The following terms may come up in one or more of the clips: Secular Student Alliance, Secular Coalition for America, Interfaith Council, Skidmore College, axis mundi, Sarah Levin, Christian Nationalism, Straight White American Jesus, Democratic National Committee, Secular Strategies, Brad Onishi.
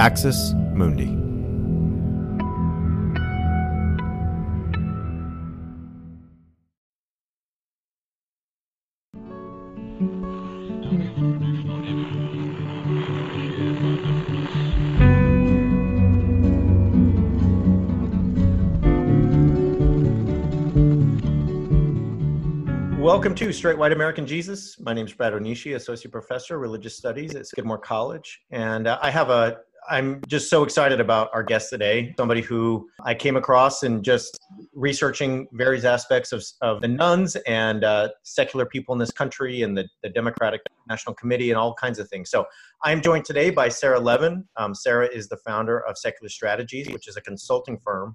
Axis Mundi. Welcome to Straight White American Jesus. My name is Brad Onishi, Associate Professor of Religious Studies at Skidmore College. And I'm just so excited about our guest today, somebody who I came across in just researching various aspects of the nuns and secular people in this country and the Democratic National Committee and all kinds of things. So I'm joined today by Sarah Levin. Sarah is the founder of Secular Strategies, which is a consulting firm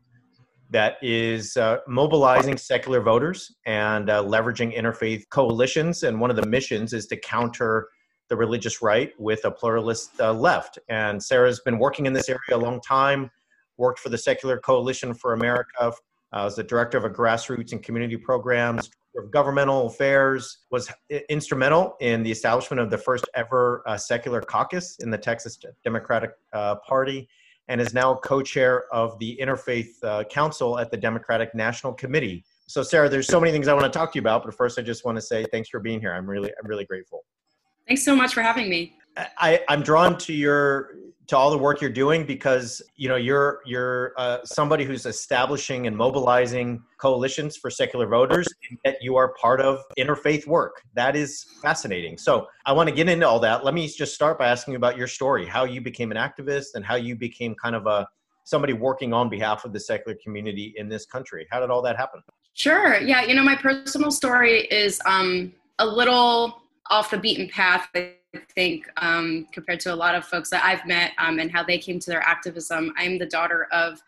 that is mobilizing secular voters and leveraging interfaith coalitions. And one of the missions is to counter the religious right with a pluralist left. And Sarah's been working in this area a long time, worked for the Secular Coalition for America, was the director of a grassroots and community programs, of governmental affairs, was instrumental in the establishment of the first ever secular caucus in the Texas Democratic Party, and is now co-chair of the Interfaith Council at the Democratic National Committee. So Sarah, there's so many things I want to talk to you about, but first I just want to say thanks for being here. I'm really grateful. Thanks so much for having me. I'm drawn to all the work you're doing because you're somebody who's establishing and mobilizing coalitions for secular voters, and that you are part of interfaith work. That is fascinating. So I want to get into all that. Let me just start by asking about your story, how you became an activist and how you became kind of somebody working on behalf of the secular community in this country. How did all that happen? Sure. Yeah. My personal story is a little off the beaten path, I think, compared to a lot of folks that I've met and how they came to their activism. I'm the daughter of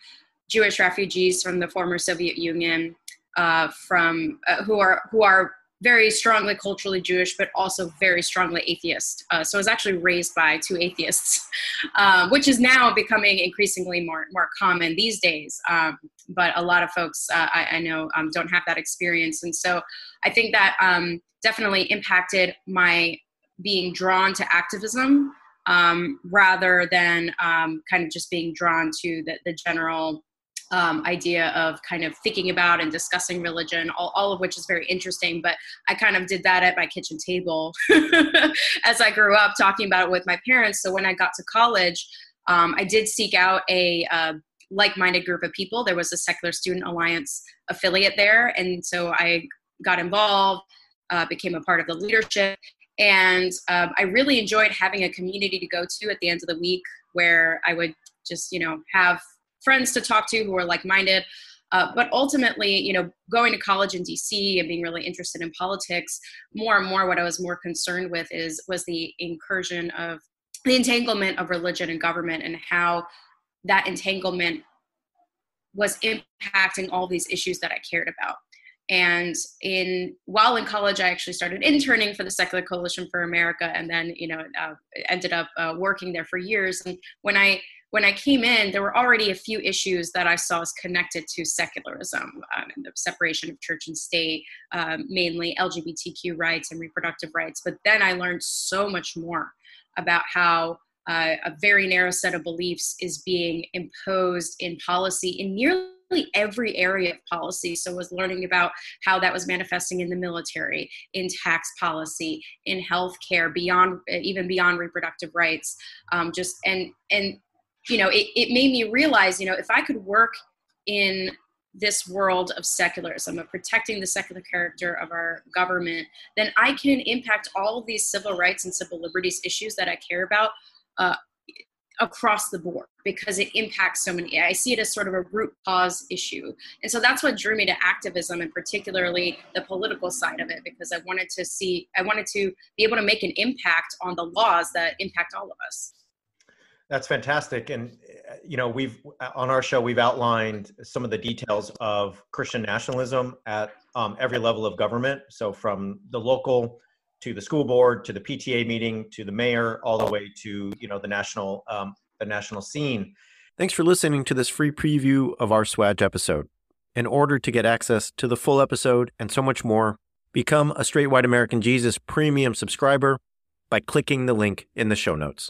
Jewish refugees from the former Soviet Union, who are very strongly culturally Jewish, but also very strongly atheist. So I was actually raised by two atheists, which is now becoming increasingly more common these days. But a lot of folks I know don't have that experience. And so I think that definitely impacted my being drawn to activism rather than kind of just being drawn to the general idea of kind of thinking about and discussing religion, all of which is very interesting. But I kind of did that at my kitchen table as I grew up, talking about it with my parents. So when I got to college, I did seek out a like-minded group of people. There was a Secular Student Alliance affiliate there. And so I got involved, became a part of the leadership. And I really enjoyed having a community to go to at the end of the week where I would just, have friends to talk to who were like-minded. But ultimately, going to college in DC and being really interested in politics, more and more what I was more concerned with was the incursion of the entanglement of religion and government and how that entanglement was impacting all these issues that I cared about. And while in college, I actually started interning for the Secular Coalition for America, and then ended up working there for years. And when I came in, there were already a few issues that I saw as connected to secularism, and the separation of church and state, mainly LGBTQ rights and reproductive rights. But then I learned so much more about how a very narrow set of beliefs is being imposed in policy in nearly every area of policy. So I was learning about how that was manifesting in the military, in tax policy, in healthcare, even beyond reproductive rights. It made me realize, if I could work in this world of secularism, of protecting the secular character of our government, then I can impact all of these civil rights and civil liberties issues that I care about across the board, because it impacts so many. I see it as sort of a root cause issue. And so that's what drew me to activism, and particularly the political side of it, because I wanted to be able to make an impact on the laws that impact all of us. That's fantastic. And, we've on our show, we've outlined some of the details of Christian nationalism at every level of government. So from the local to the school board, to the PTA meeting, to the mayor, all the way to the national scene. Thanks for listening to this free preview of our SWAG episode. In order to get access to the full episode and so much more, become a Straight White American Jesus premium subscriber by clicking the link in the show notes.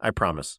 I promise.